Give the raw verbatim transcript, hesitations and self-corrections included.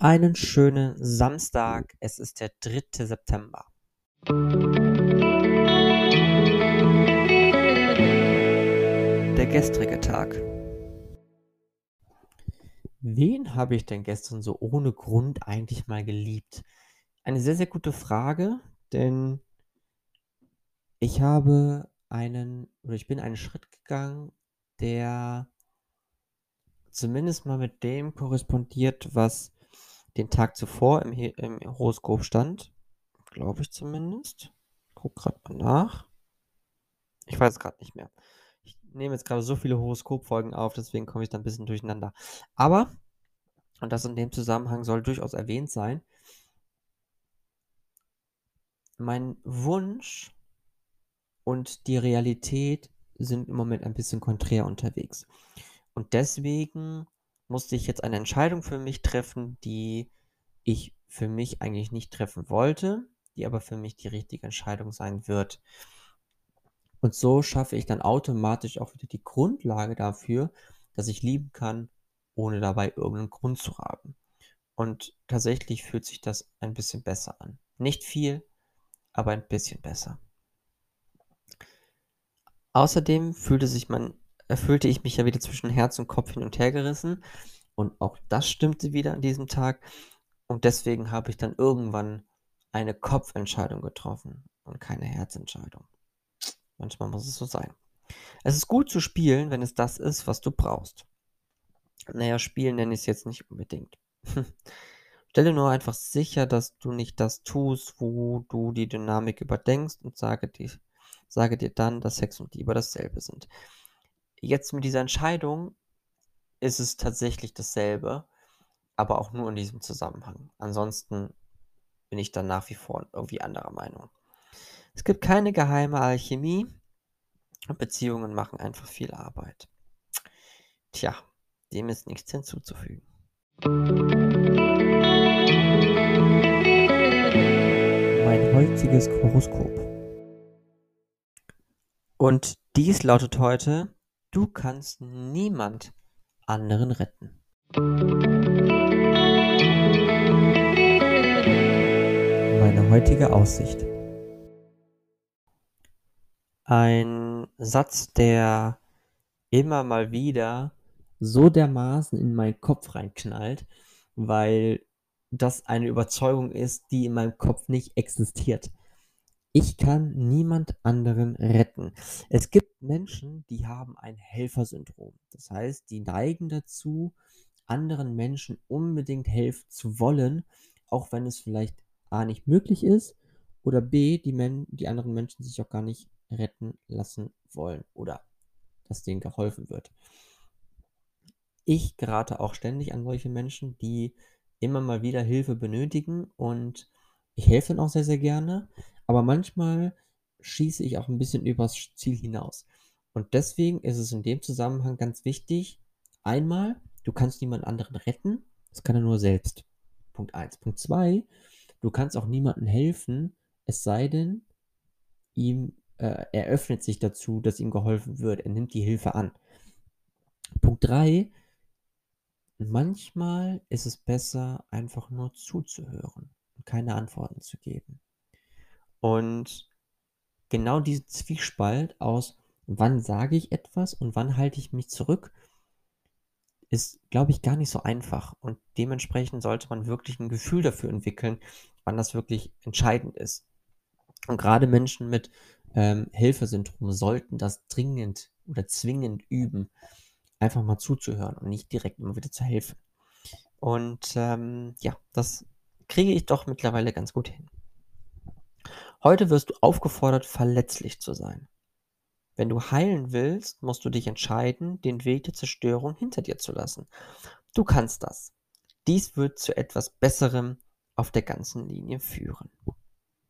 Einen schönen Samstag, es ist der dritte September. Der gestrige Tag. Wen habe ich denn gestern so ohne Grund eigentlich mal geliebt? Eine sehr, sehr gute Frage, denn ich habe einen, oder ich bin einen Schritt gegangen, der zumindest mal mit dem korrespondiert, was den Tag zuvor im, He- im Horoskop stand. Glaube ich zumindest. Guck gerade mal nach. Ich weiß es gerade nicht mehr. Ich nehme jetzt gerade so viele Horoskopfolgen auf, deswegen komme ich da ein bisschen durcheinander. Aber, und das in dem Zusammenhang soll durchaus erwähnt sein, mein Wunsch und die Realität sind im Moment ein bisschen konträr unterwegs. Und deswegen musste ich jetzt eine Entscheidung für mich treffen, die ich für mich eigentlich nicht treffen wollte, die aber für mich die richtige Entscheidung sein wird. Und so schaffe ich dann automatisch auch wieder die Grundlage dafür, dass ich lieben kann, ohne dabei irgendeinen Grund zu haben. Und tatsächlich fühlt sich das ein bisschen besser an. Nicht viel, aber ein bisschen besser. Außerdem fühlte sich mein fühlte ich mich ja wieder zwischen Herz und Kopf hin und her gerissen. Und auch das stimmte wieder an diesem Tag. Und deswegen habe ich dann irgendwann eine Kopfentscheidung getroffen und keine Herzentscheidung. Manchmal muss es so sein. Es ist gut zu spielen, wenn es das ist, was du brauchst. Naja, spielen nenne ich es jetzt nicht unbedingt. Stell dir nur einfach sicher, dass du nicht das tust, wo du die Dynamik überdenkst, und sage dir, sage dir dann, dass Sex und Liebe dasselbe sind. Jetzt mit dieser Entscheidung ist es tatsächlich dasselbe, aber auch nur in diesem Zusammenhang. Ansonsten bin ich dann nach wie vor irgendwie anderer Meinung. Es gibt keine geheime Alchemie und Beziehungen machen einfach viel Arbeit. Tja, dem ist nichts hinzuzufügen. Mein heutiges Horoskop. Und dies lautet heute: Du kannst niemand anderen retten. Meine heutige Aussicht. Ein Satz, der immer mal wieder so dermaßen in meinen Kopf reinknallt, weil das eine Überzeugung ist, die in meinem Kopf nicht existiert. Ich kann niemand anderen retten. Es gibt Menschen, die haben ein Helfersyndrom. Das heißt, die neigen dazu, anderen Menschen unbedingt helfen zu wollen, auch wenn es vielleicht A nicht möglich ist oder B, die, Men- die anderen Menschen sich auch gar nicht retten lassen wollen oder dass denen geholfen wird. Ich gerate auch ständig an solche Menschen, die immer mal wieder Hilfe benötigen, und ich helfe ihnen auch sehr, sehr gerne. Aber manchmal schieße ich auch ein bisschen übers Ziel hinaus. Und deswegen ist es in dem Zusammenhang ganz wichtig: einmal, du kannst niemand anderen retten, das kann er nur selbst. Punkt eins. Punkt zwei, du kannst auch niemandem helfen, es sei denn, ihm, äh, er öffnet sich dazu, dass ihm geholfen wird, er nimmt die Hilfe an. Punkt drei, manchmal ist es besser, einfach nur zuzuhören und keine Antworten zu geben. Und genau diesen Zwiespalt aus, wann sage ich etwas und wann halte ich mich zurück, ist, glaube ich, gar nicht so einfach. Und dementsprechend sollte man wirklich ein Gefühl dafür entwickeln, wann das wirklich entscheidend ist. Und gerade Menschen mit ähm, Helfersyndrom sollten das dringend oder zwingend üben, einfach mal zuzuhören und nicht direkt immer wieder zu helfen. Und ähm, ja, das kriege ich doch mittlerweile ganz gut hin. Heute wirst du aufgefordert, verletzlich zu sein. Wenn du heilen willst, musst du dich entscheiden, den Weg der Zerstörung hinter dir zu lassen. Du kannst das. Dies wird zu etwas Besserem auf der ganzen Linie führen.